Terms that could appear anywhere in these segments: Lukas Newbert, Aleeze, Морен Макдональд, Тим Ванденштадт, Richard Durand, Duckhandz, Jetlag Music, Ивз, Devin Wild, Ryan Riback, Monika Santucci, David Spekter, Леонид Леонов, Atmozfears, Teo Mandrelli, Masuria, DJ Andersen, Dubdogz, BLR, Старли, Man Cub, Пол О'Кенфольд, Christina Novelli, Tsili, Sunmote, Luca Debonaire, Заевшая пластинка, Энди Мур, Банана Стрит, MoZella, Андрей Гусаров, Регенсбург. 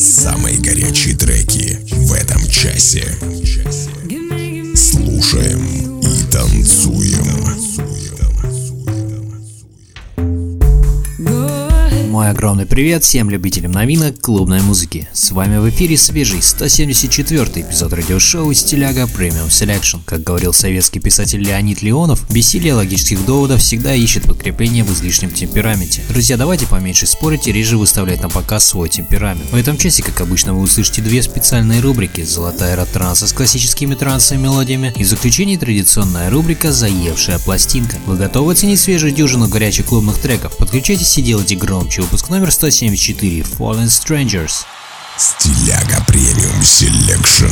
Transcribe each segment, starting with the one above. Самые горячие треки в этом часе. Слушаем и танцуем. Мой огромный привет всем любителям новинок клубной музыки. С вами в эфире свежий 174-й эпизод радиошоу «Стиляга Премиум Селекшн». Как говорил советский писатель Леонид Леонов, бессилие логических доводов всегда ищет подкрепление в излишнем темпераменте. Друзья, давайте поменьше спорить и реже выставлять на показ свой темперамент. В этом часе, как обычно, вы услышите две специальные рубрики: «Золотая эра транса» с классическими трансовыми мелодиями и в заключении традиционная рубрика «Заевшая пластинка». Вы готовы оценить свежую дюжину горячих клубных треков? Подключайтесь и делайте громче. Выпуск номер 174 «Fallen Strangers». Стиляга Премиум Селекшн.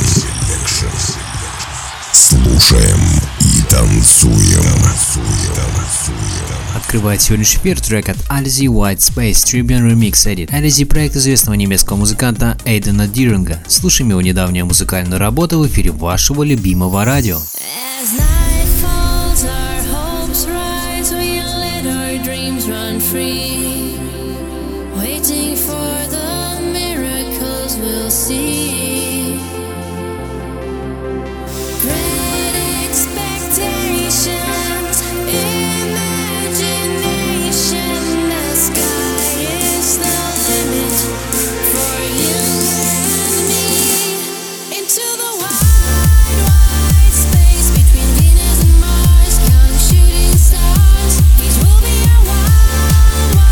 Слушаем и танцуем. Открывает сегодняшний эфир трек от Aleeze White Space Tribune Remix Edit. Aleeze — проект известного немецкого музыканта Эйдена Диринга. Слушаем его недавнюю музыкальную работу в эфире вашего любимого радио. See, great expectations, imagination, the sky is the limit for you and me, into the wide, wide space between Venus and Mars, count shooting stars, these will be our wild, wild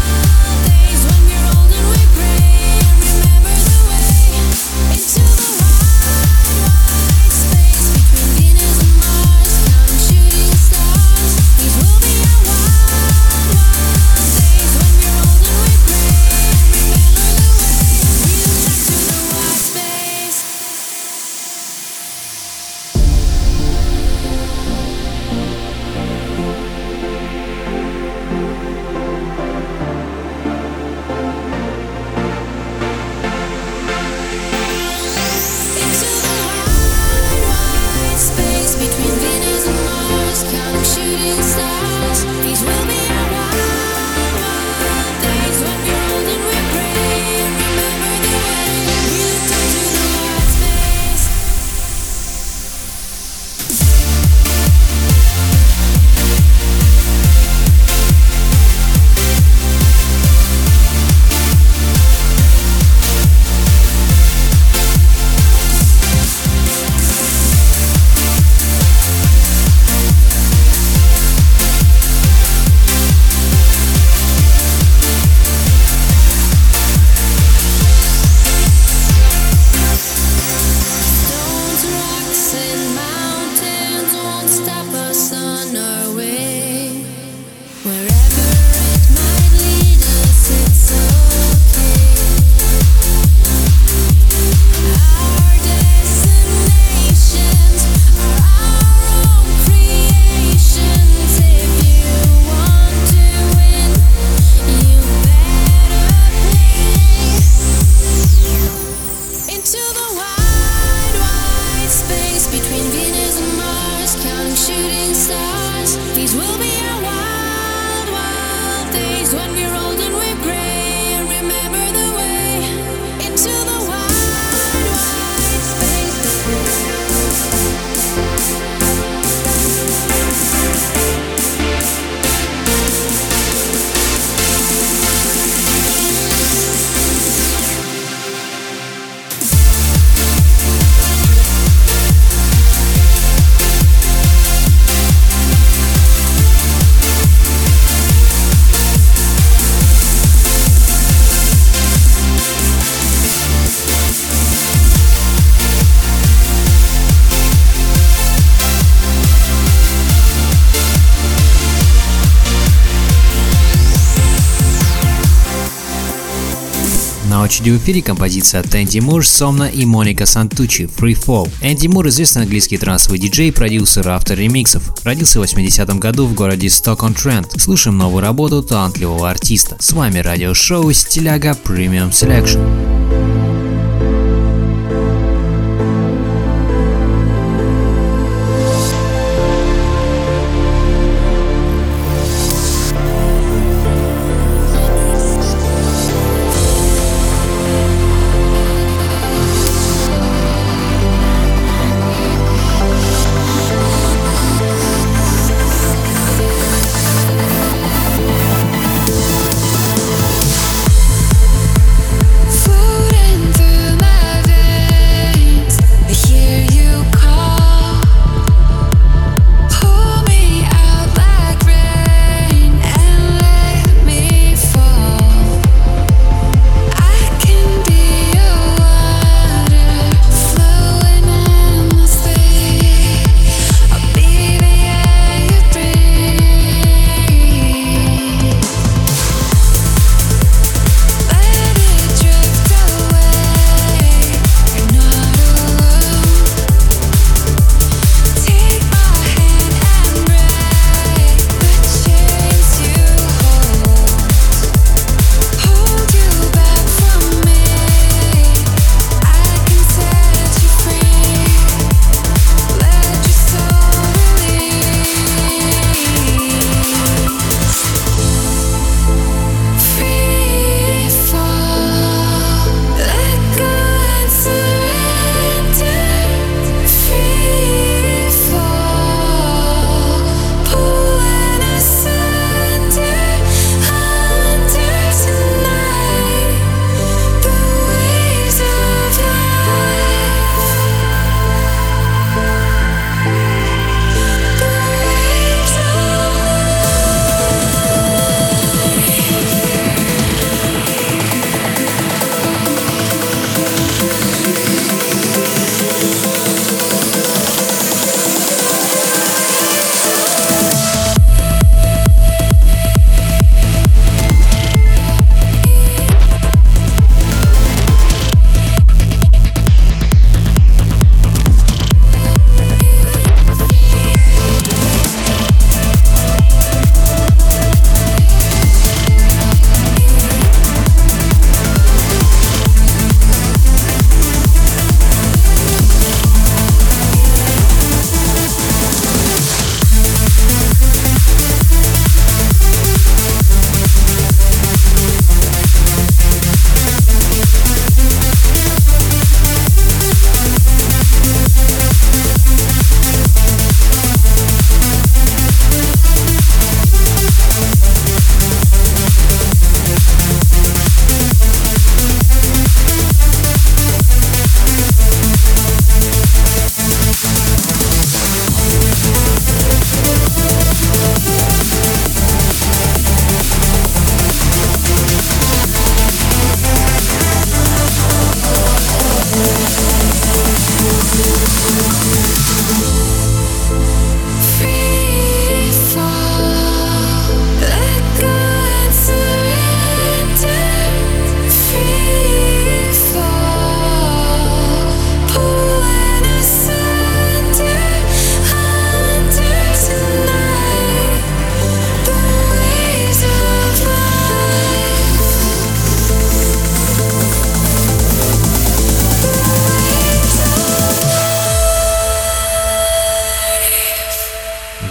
На очереди в эфире композиция от Энди Мур, Somna и Monika Santucci «Free Fall». Энди Мур – известный английский трансовый диджей, продюсер, автор ремиксов. Родился в 80-м году в городе Stoke-on-Trent. Слушаем новую работу талантливого артиста. С вами радиошоу «Стиляга Premium Selection».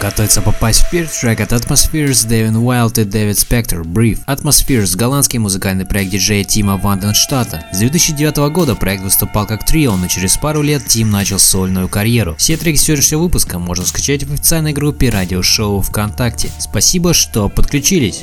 Готовится попасть в первый трек от Atmozfears, Devin Wild и David Spekter «Brief». Atmozfears – голландский музыкальный проект диджея Тима Ванденштадта. С 2009 года проект выступал как трио, но через пару лет Тим начал сольную карьеру. Все треки сегодняшнего выпуска можно скачать в официальной группе радиошоу ВКонтакте. Спасибо, что подключились.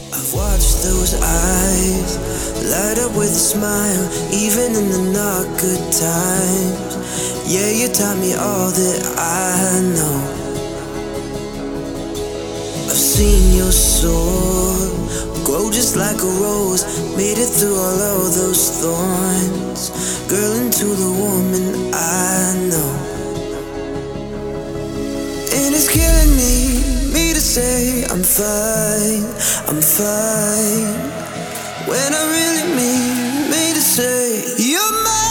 I've seen your soul grow just like a rose. Made it through all of those thorns, girl, into the woman I know. And it's killing me to say I'm fine, I'm fine, when I really mean me to say say you're mine.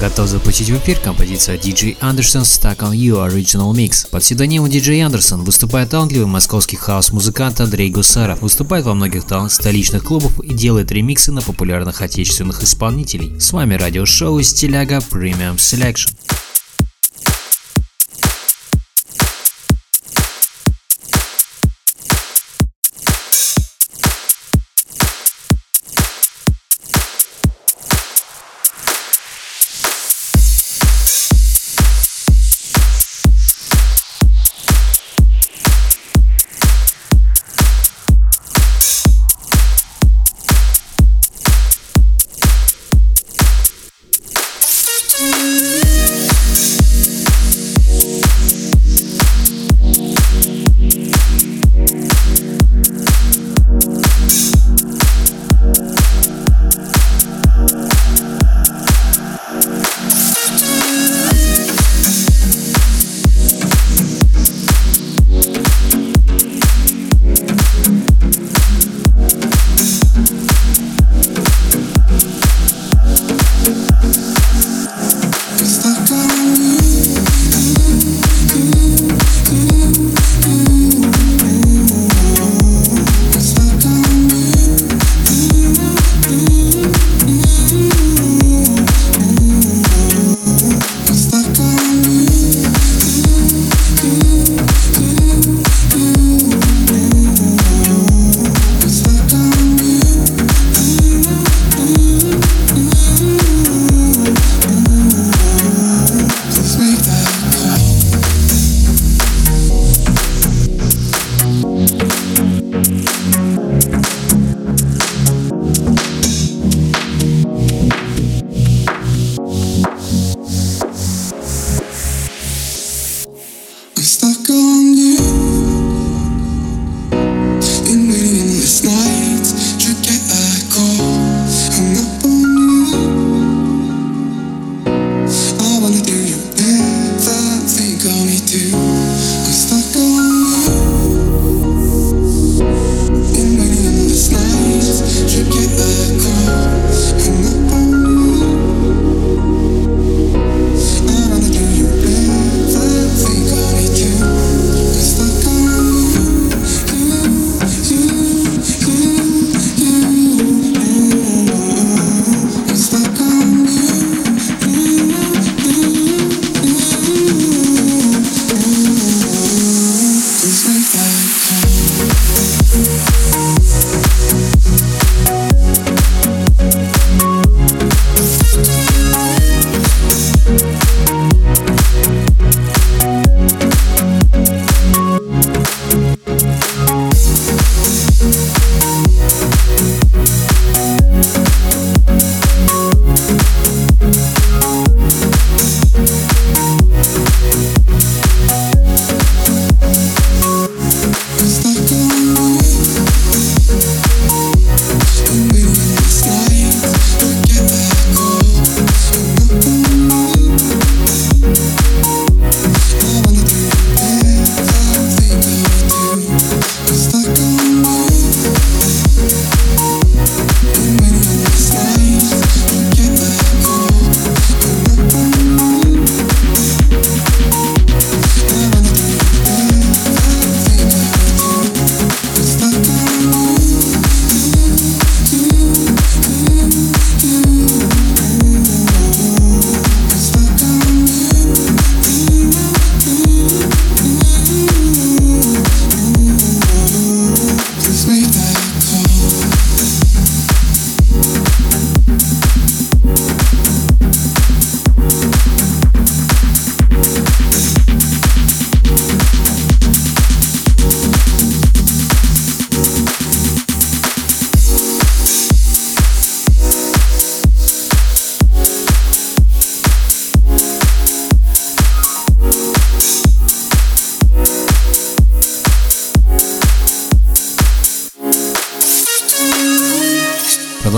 Готов запустить в эфир композиция DJ Andersen Stuck on You Original Mix. Под псевдонимом DJ Andersen выступает талантливый московский хаос-музыкант Андрей Гусаров, выступает во многих столичных клубах и делает ремиксы на популярных отечественных исполнителей. С вами радиошоу из Стиляга Premium Selection.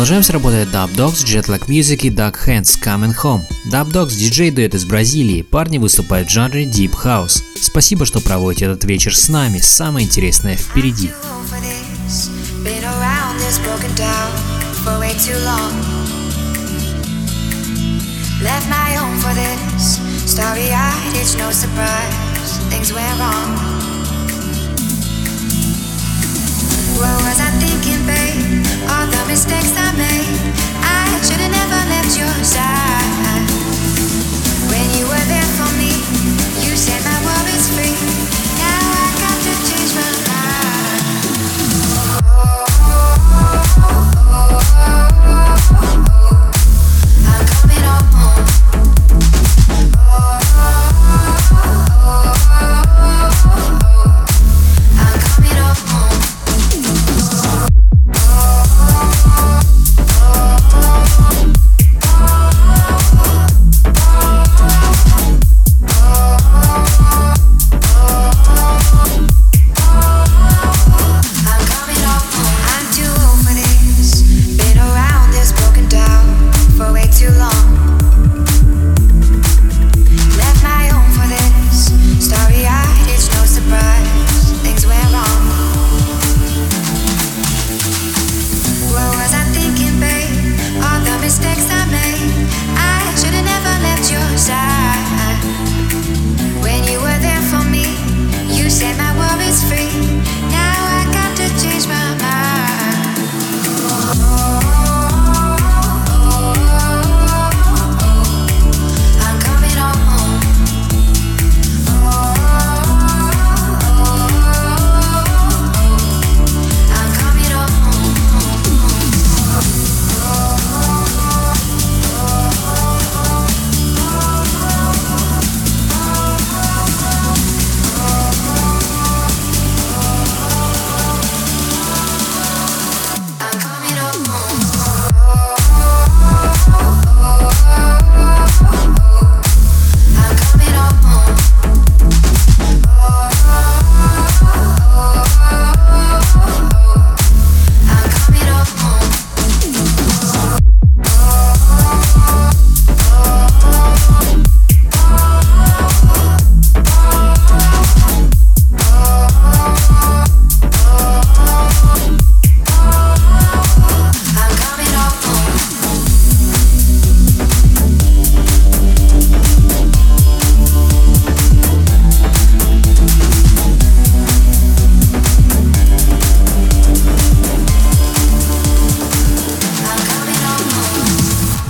Продолжаем с работой Dubdogz, Jetlag Music и Duckhandz Coming Home. Dubdogz — диджей-дуэт из Бразилии, парни выступают в жанре Deep House. Спасибо, что проводите этот вечер с нами, самое интересное впереди. What was I thinking, babe? All the mistakes I made, I should've never left your side. When you were there for me, you said my world is free. Now I got to change my mind. Oh, oh, oh, oh, oh, oh. I'm coming home. Oh, oh, oh, oh, oh.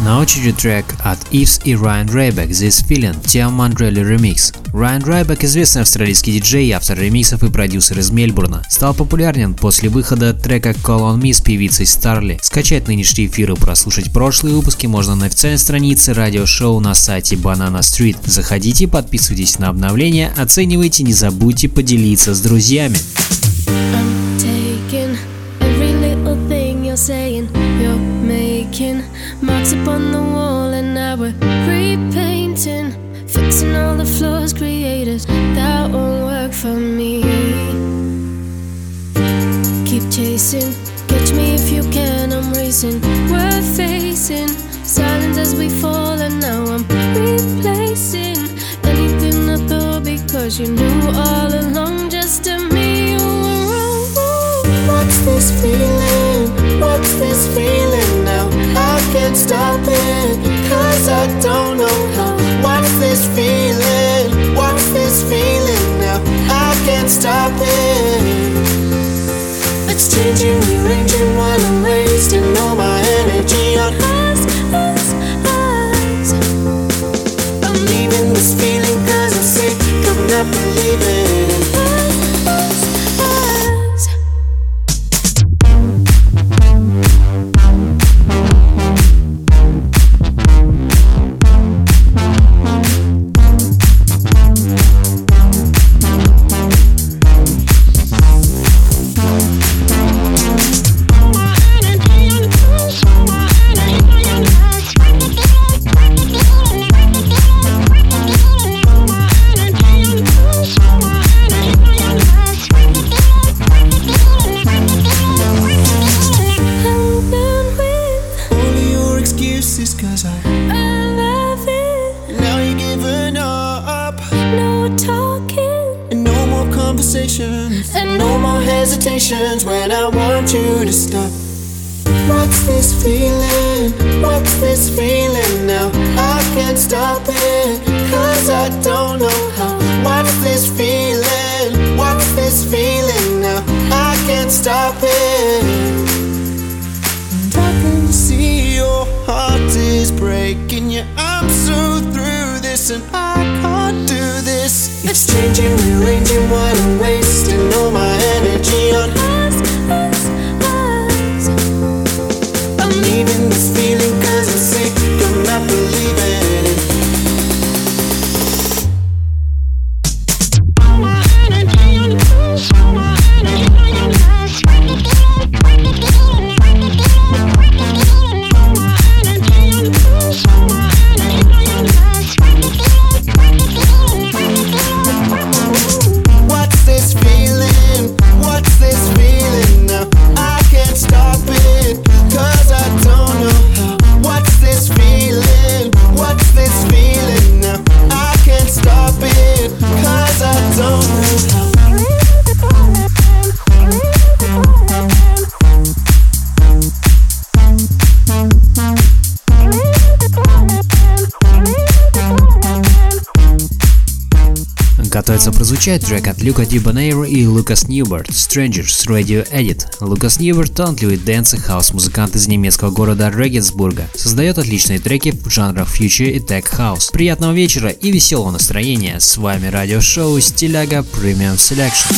На очереди трек от Ивз и Ryan Riback «This Feeling» Teo Mandrelli Remix. Ryan Riback, известный австралийский диджей, автор ремиксов и продюсер из Мельбурна, стал популярен после выхода трека «Call on Me» с певицей Старли. Скачать нынешний эфир и прослушать прошлые выпуски можно на официальной странице радиошоу на сайте Банана Стрит. Заходите, подписывайтесь на обновления, оценивайте, не забудьте поделиться с друзьями. Marks upon the wall and now we're repainting, fixing all the flaws, creators, that won't work for me. Keep chasing, catch me if you can, I'm racing, we're facing silence as we fall and now I'm replacing anything I thought because you knew all along just to me you were wrong. What's this feeling? What's this feeling now? I can't stop it, cause I don't know how. What's this feeling? What's this feeling now? I can't stop it. It's changing, rearranging when I'm wasting all my energy on us, us, us. I'm leaving this feeling cause I'm sick, I'm not believing us, us, us. conversations and no more hesitations when I want you to stop. What's this feeling? What's this feeling now? I can't stop it, 'cause I don't know how. What's this feeling? What's this feeling now? I can't stop it. And I can see your heart is breaking, yeah, I'm so through this and I can't do this. It's changing, rearranging what I'm wasting all my energy on. Us. I'm leaving this feeling 'cause I'm sick, I'm not believing it. Готовится прозвучать трек от Luca Debonaire и Lukas Newbert «Strangers» Radio Edit. Lukas Newbert – талантливый дэнс и хаус-музыкант из немецкого города Регенсбурга. Создает отличные треки в жанрах фьючер и тек хаус. Приятного вечера и веселого настроения. С вами радиошоу «Стиляга Premium Selection».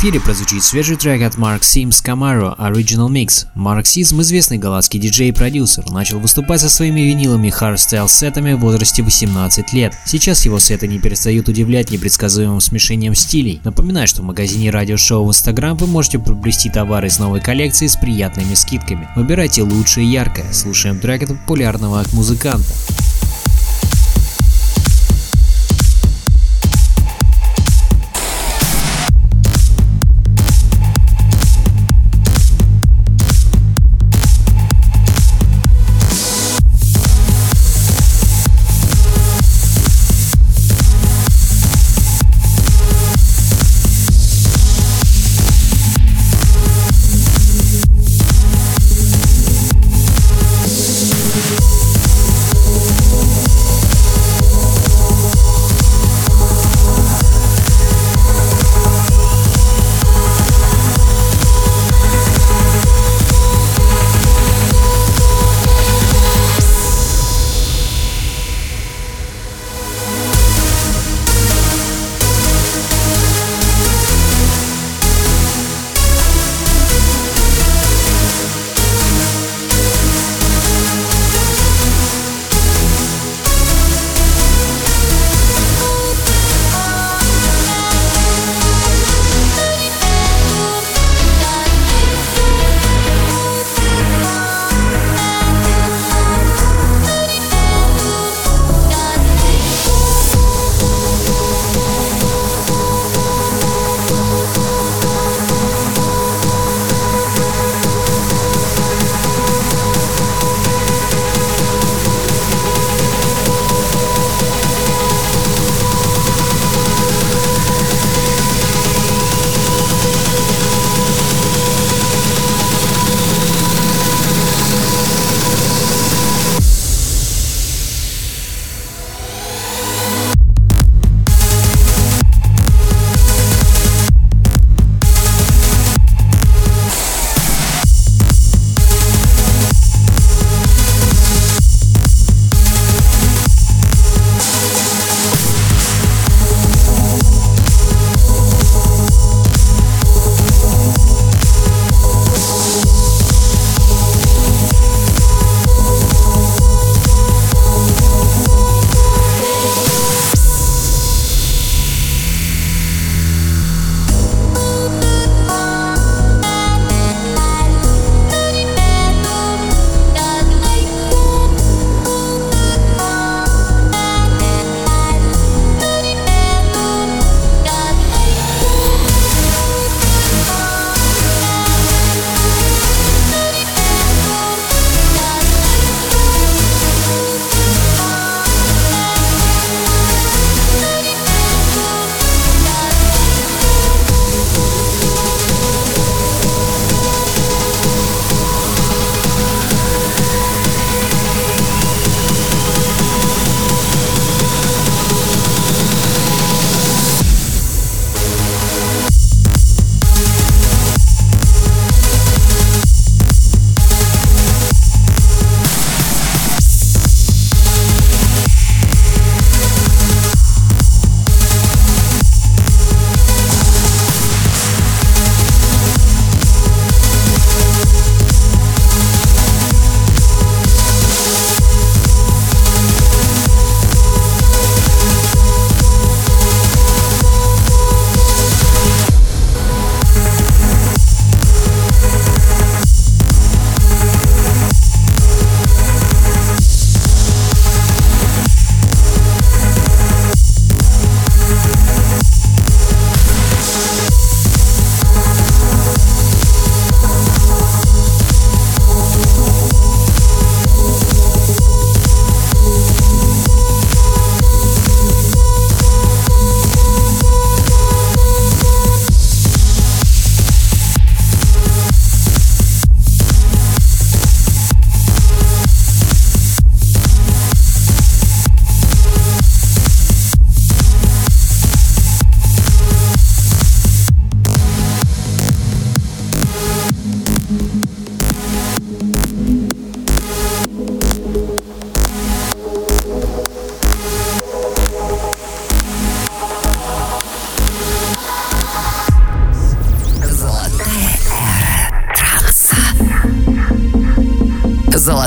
эфире прозвучит свежий трек от Marc Simz Camaro Original Mix. Marc Simz, известный голландский диджей и продюсер, начал выступать со своими винилами хардстайл-сетами в возрасте 18 лет. Сейчас его сеты не перестают удивлять непредсказуемым смешением стилей. Напоминаю, что в магазине радиошоу в Instagram вы можете приобрести товары из новой коллекции с приятными скидками. Выбирайте лучшее и яркое. Слушаем трек от популярного музыканта.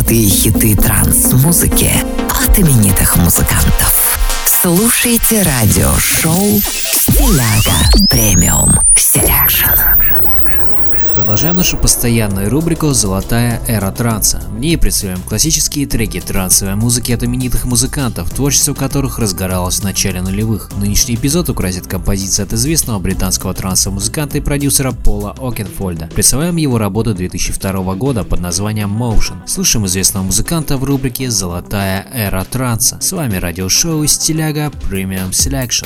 золотые хиты транс-музыки от именитых музыкантов. Слушайте радио-шоу «Стиляга Премиум Селекшн». Продолжаем нашу постоянную рубрику «Золотая эра транса». В ней представляем классические треки трансовой музыки от именитых музыкантов, творчество которых разгоралось в начале нулевых. Нынешний эпизод украсит композиция от известного британского транса-музыканта и продюсера Пола О'Кенфольда. Представляем его работу 2002 года под названием «Motion». Слушаем известного музыканта в рубрике «Золотая эра транса». С вами радиошоу «Стиляга Премиум Селекшн».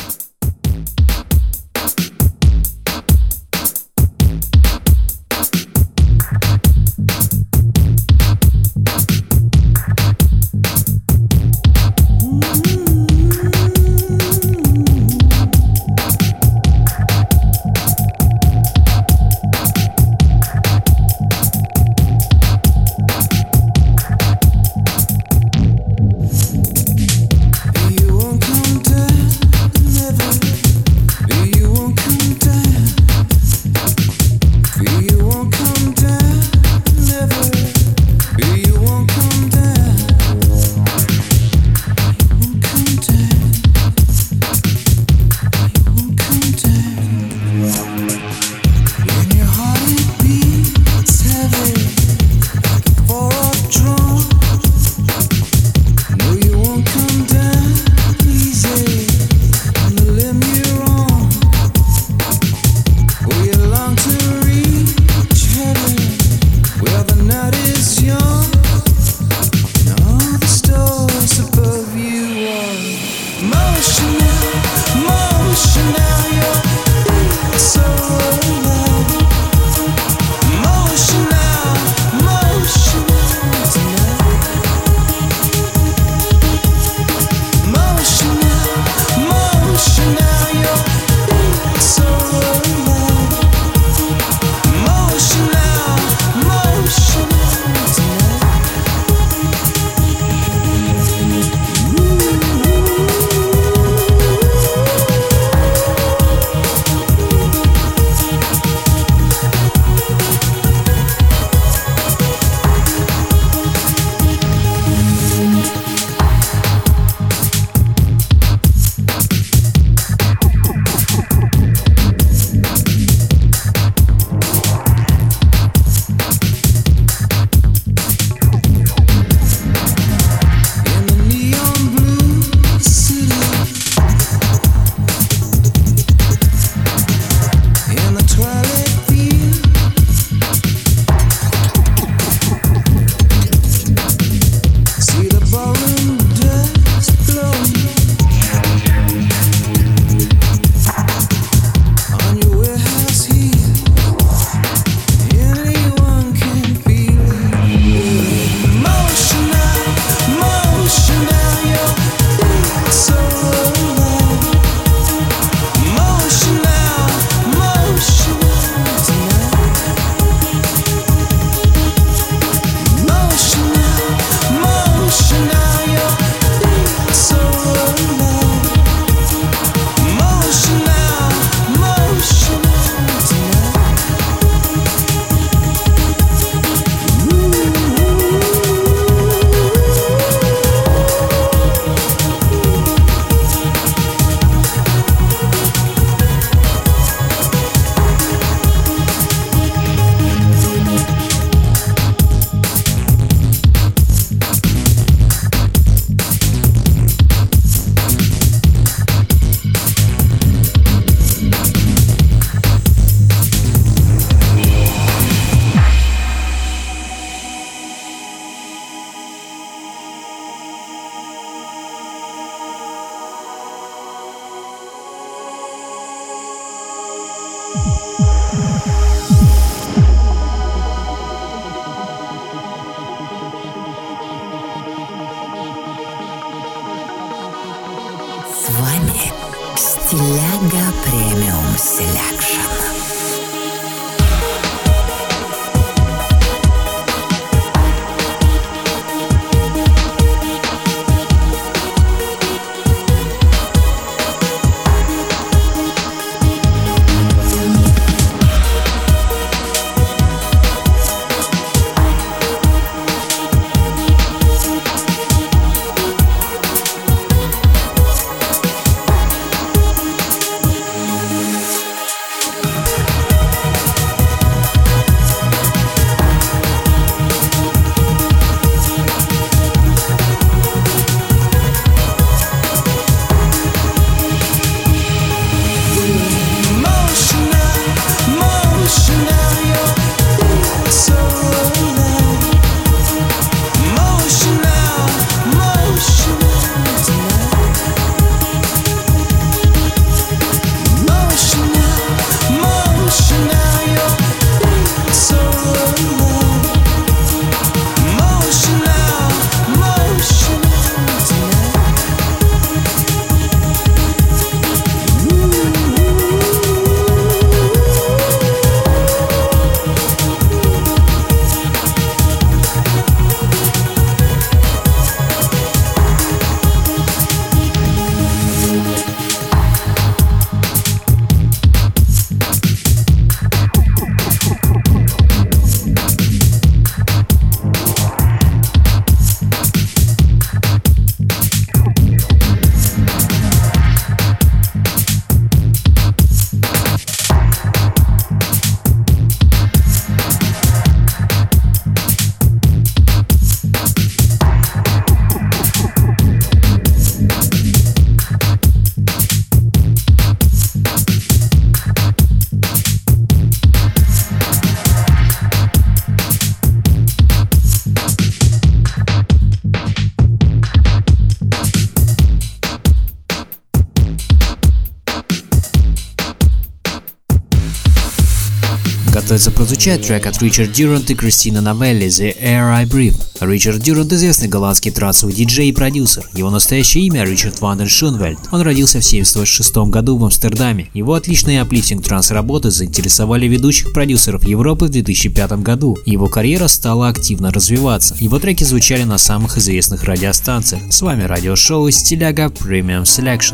Также прозвучит трек от Richard Durand и Christina Novelli «The Air I Breathe». Ричард Дюрант – известный голландский трансовый диджей и продюсер. Его настоящее имя – Ричард Ванель Шунвельд. Он родился в 1976 году в Амстердаме. Его отличные аплифтинг транс-работы заинтересовали ведущих продюсеров Европы в 2005 году. Его карьера стала активно развиваться. Его треки звучали на самых известных радиостанциях. С вами радиошоу «Стиляга Premium Selection».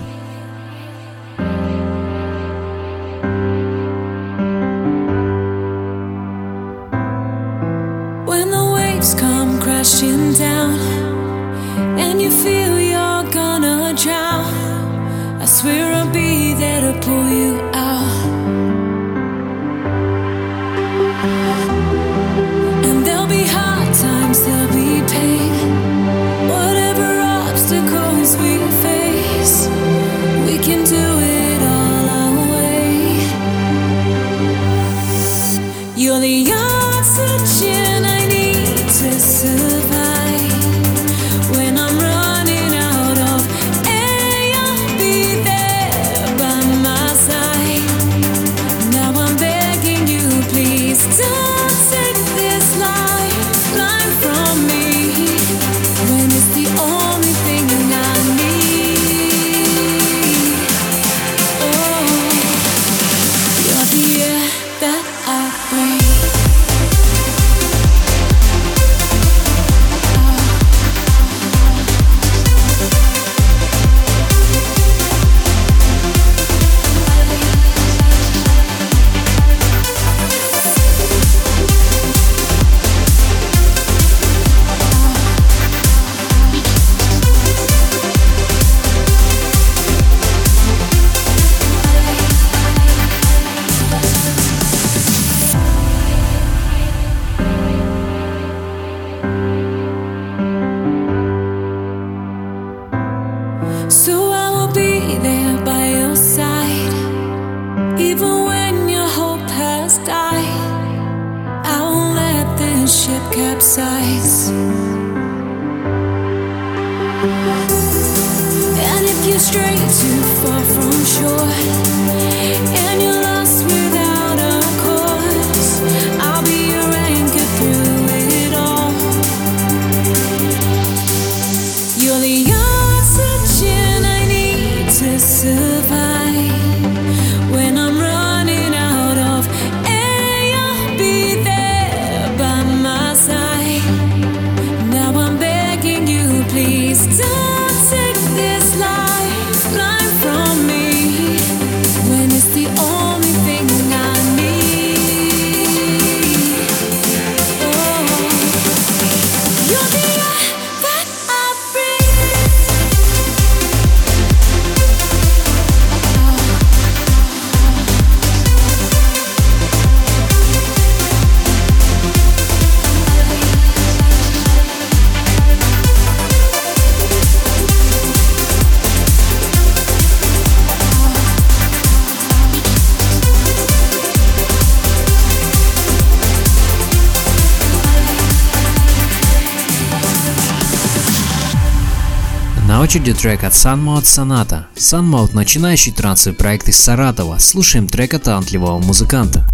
Down and you feel you're gonna drown, I swear I'll be there to pull you out. And there'll be hard times, there'll be pain, whatever obstacles we face, we can do it all our way. You're the oxygen I need to survive. В очереди трек от Sunmote «Соната». Sunmote – начинающий трансовый проект из Саратова. Слушаем трек от талантливого музыканта.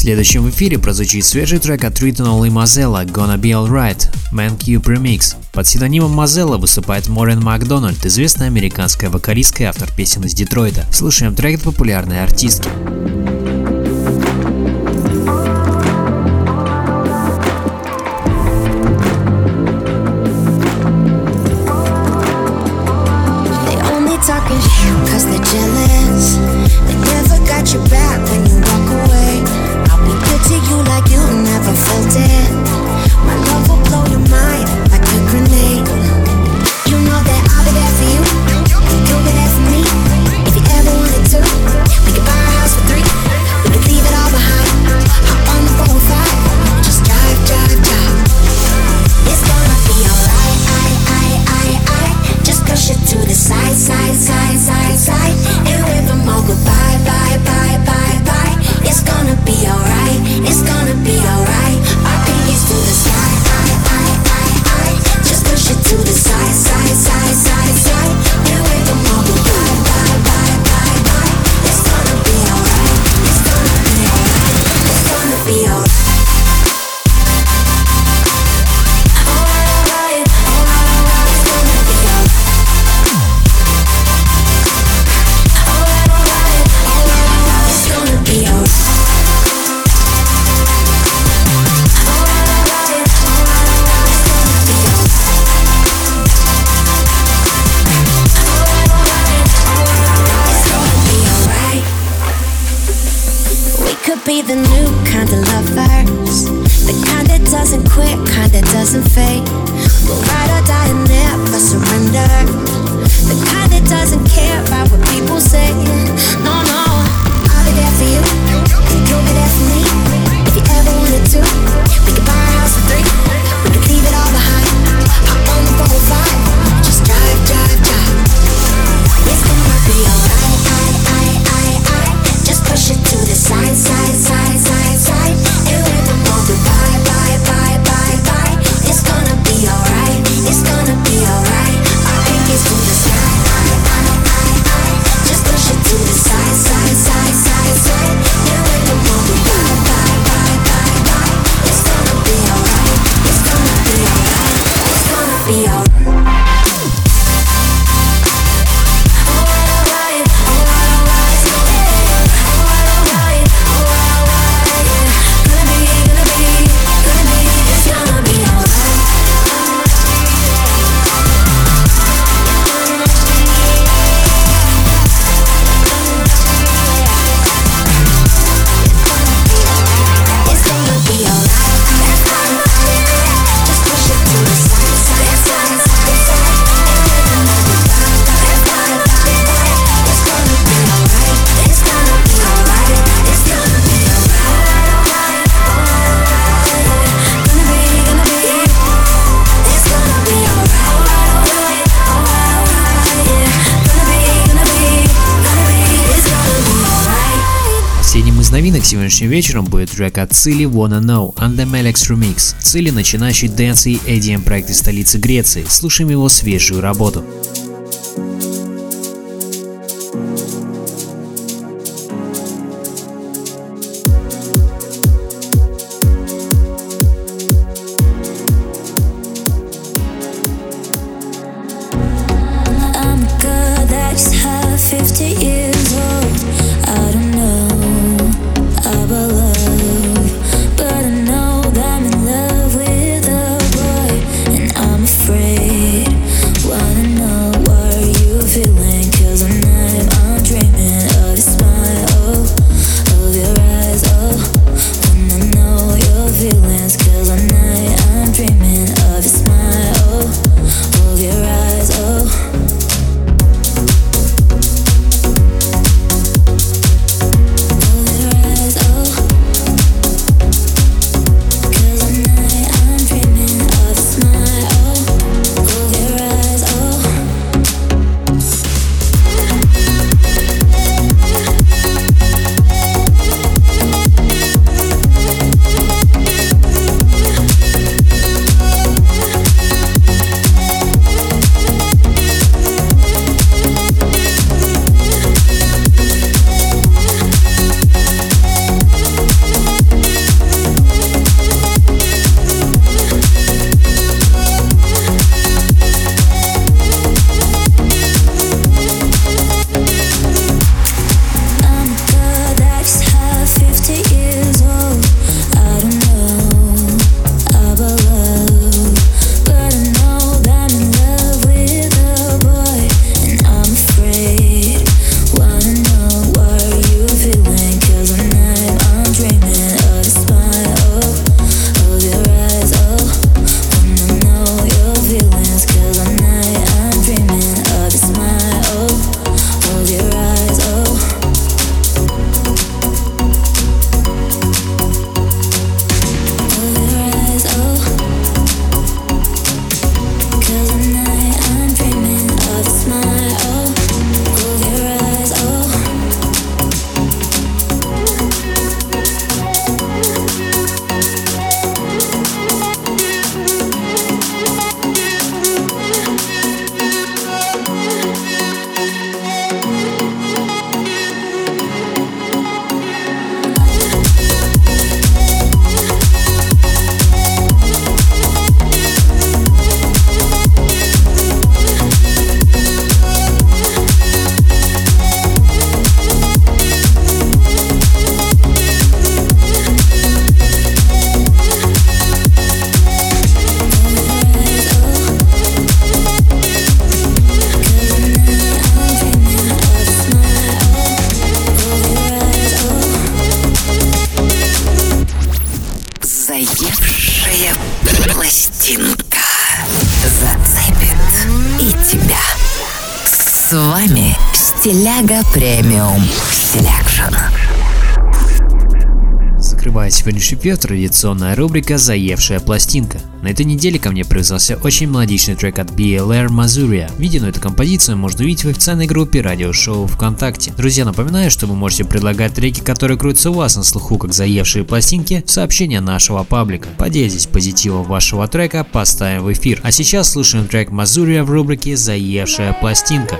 Следующим в эфире прозвучит свежий трек от Read and Only MoZella «Gonna Be Alright» Man Cube Remix. Под псевдонимом MoZella выступает Морен Макдональд, известная американская вокалистка и автор песен из Детройта. Слушаем трек от популярной артистки. Be the new kind of lovers, the kind that doesn't quit, kind that doesn't fade. We'll ride or die and never surrender. The kind that doesn't care about what people say. No, no, I'll be there for you. You'll be there for me. If you ever wanted to, we could buy a house for three. We could leave it all behind. Hop on the 405. Just drive, drive, drive. It's gonna be alright. Just push it to the side, side, side, side, side. And when the moment bye, bye, bye, bye, bye. It's gonna be alright, it's gonna be alright. Our pinkies to the sky, I. Just push it to the side, side, side, side, side. And when the moment bye, bye, bye, bye, bye. It's gonna be alright, it's gonna be alright. It's gonna be alright. Новинок сегодняшним вечером будет трек от Tsili Wanna Know Under Melex Remix. Tsili — начинающий дэнс и EDM проект из столицы Греции. Слушаем его свежую работу. Afraid, wanna know. С вами Стиляга Премиум Селекшн. Закрывает сегодняшний эфир традиционная рубрика «Заевшая пластинка». На этой неделе ко мне привязался очень мелодичный трек от BLR Masuria. Видео на эту композицию можно увидеть в официальной группе радиошоу ВКонтакте. Друзья, напоминаю, что вы можете предлагать треки, которые крутятся у вас на слуху как заевшие пластинки, в сообщения нашего паблика. Поделитесь позитивом вашего трека, поставим в эфир. А сейчас слушаем трек Masuria в рубрике «Заевшая пластинка».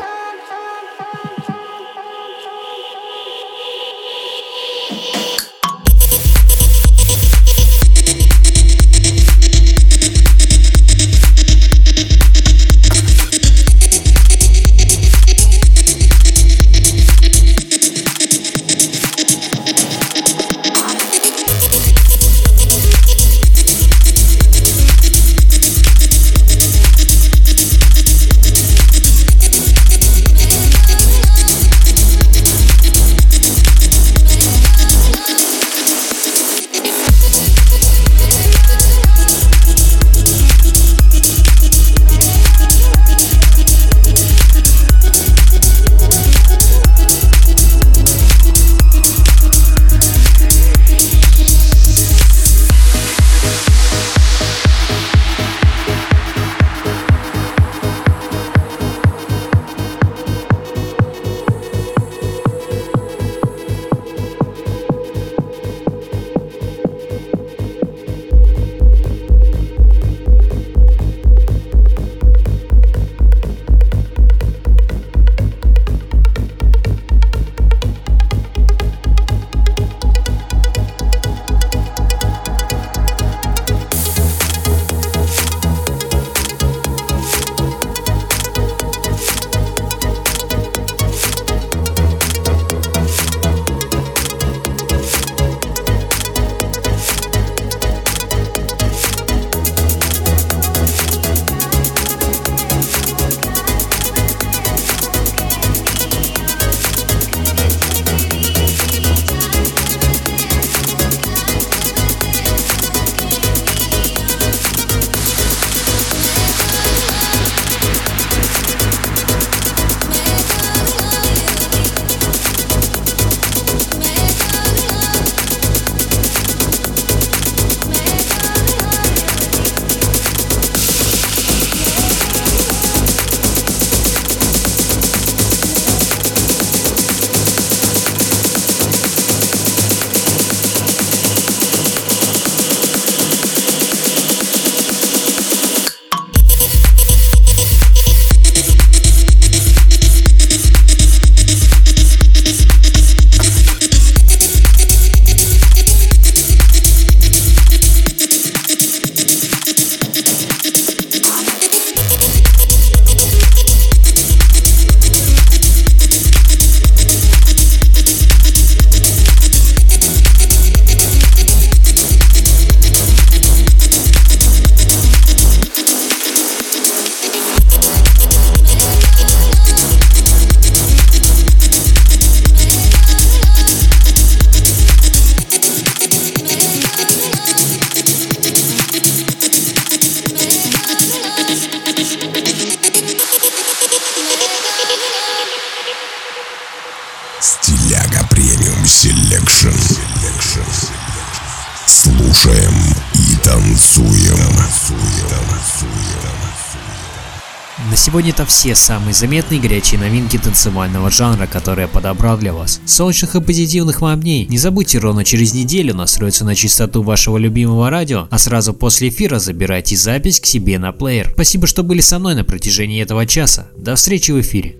Сегодня это все самые заметные горячие новинки танцевального жанра, которые я подобрал для вас. Солнечных и позитивных вам дней. Не забудьте ровно через неделю настроиться на частоту вашего любимого радио, а сразу после эфира забирайте запись к себе на плеер. Спасибо, что были со мной на протяжении этого часа. До встречи в эфире.